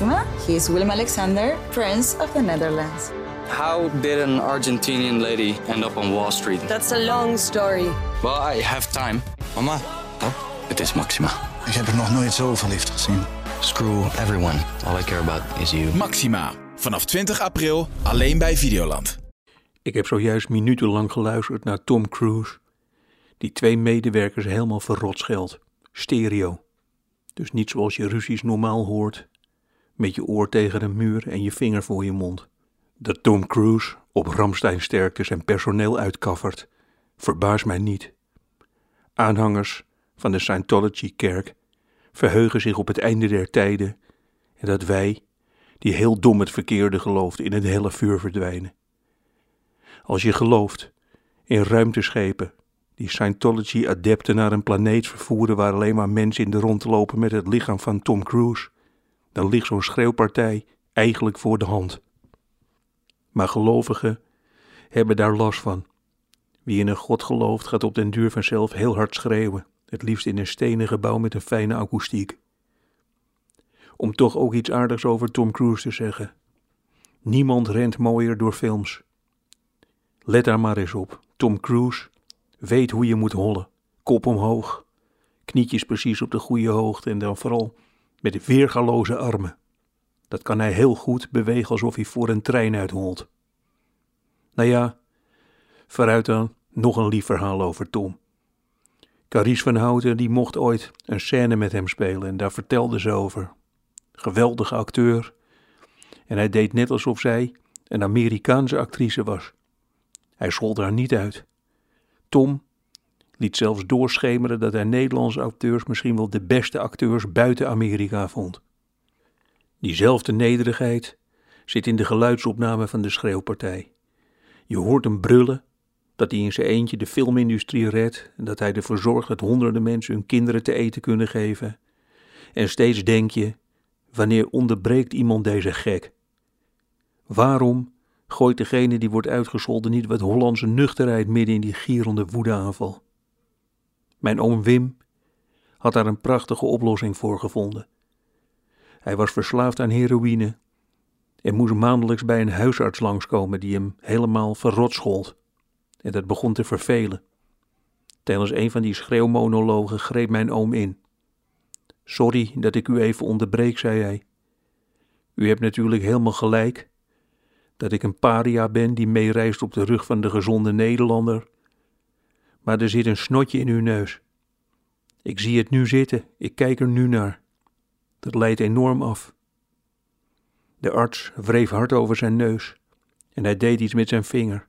Maxima. He is Willem Alexander, Prince of the Netherlands. How did an Argentinian lady end up on Wall Street? That's a long story. Well, I have time. Mama, het is Maxima. Ik heb er nog nooit zo verliefd gezien. Screw everyone. All I care about is you. Maxima. Vanaf 20 april alleen bij Videoland. Ik heb zojuist minutenlang geluisterd naar Tom Cruise. Die twee medewerkers helemaal verrot scheldt. Stereo. Dus niet zoals je ruzies normaal hoort. Met je oor tegen een muur en je vinger voor je mond. Dat Tom Cruise op Ramstein sterkte zijn personeel uitkaffert, verbaast mij niet. Aanhangers van de Scientology-kerk verheugen zich op het einde der tijden en dat wij, die heel dom het verkeerde geloofden, in het helle vuur verdwijnen. Als je gelooft in ruimteschepen die Scientology-adepten naar een planeet vervoeren waar alleen maar mensen in de rond lopen met het lichaam van Tom Cruise, dan ligt zo'n schreeuwpartij eigenlijk voor de hand. Maar gelovigen hebben daar last van. Wie in een god gelooft gaat op den duur vanzelf heel hard schreeuwen, het liefst in een stenen gebouw met een fijne akoestiek. Om toch ook iets aardigs over Tom Cruise te zeggen. Niemand rent mooier door films. Let daar maar eens op. Tom Cruise weet hoe je moet hollen. Kop omhoog, knietjes precies op de goede hoogte en dan vooral met weergaloze armen. Dat kan hij heel goed bewegen alsof hij voor een trein uitholt. Nou ja, vooruit dan nog een lief verhaal over Tom. Carice van Houten die mocht ooit een scène met hem spelen en daar vertelde ze over. Geweldige acteur. En hij deed net alsof zij een Amerikaanse actrice was. Hij schold haar niet uit. Tom liet zelfs doorschemeren dat hij Nederlandse acteurs misschien wel de beste acteurs buiten Amerika vond. Diezelfde nederigheid zit in de geluidsopname van de schreeuwpartij. Je hoort hem brullen dat hij in zijn eentje de filmindustrie redt en dat hij ervoor zorgt dat honderden mensen hun kinderen te eten kunnen geven. En steeds denk je, wanneer onderbreekt iemand deze gek? Waarom gooit degene die wordt uitgescholden niet wat Hollandse nuchterheid midden in die gierende woedeaanval? Mijn oom Wim had daar een prachtige oplossing voor gevonden. Hij was verslaafd aan heroïne en moest maandelijks bij een huisarts langskomen die hem helemaal verrot schold. En dat begon te vervelen. Tijdens een van die schreeuwmonologen greep mijn oom in. Sorry dat ik u even onderbreek, zei hij. U hebt natuurlijk helemaal gelijk dat ik een paria ben die meereist op de rug van de gezonde Nederlander. Maar er zit een snotje in uw neus. Ik zie het nu zitten, ik kijk er nu naar. Dat leidt enorm af. De arts wreef hard over zijn neus en hij deed iets met zijn vinger.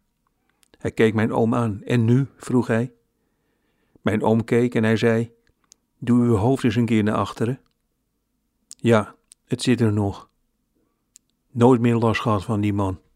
Hij keek mijn oom aan. En nu? Vroeg hij. Mijn oom keek en hij zei, doe uw hoofd eens een keer naar achteren. Ja, het zit er nog. Nooit meer last gehad van die man.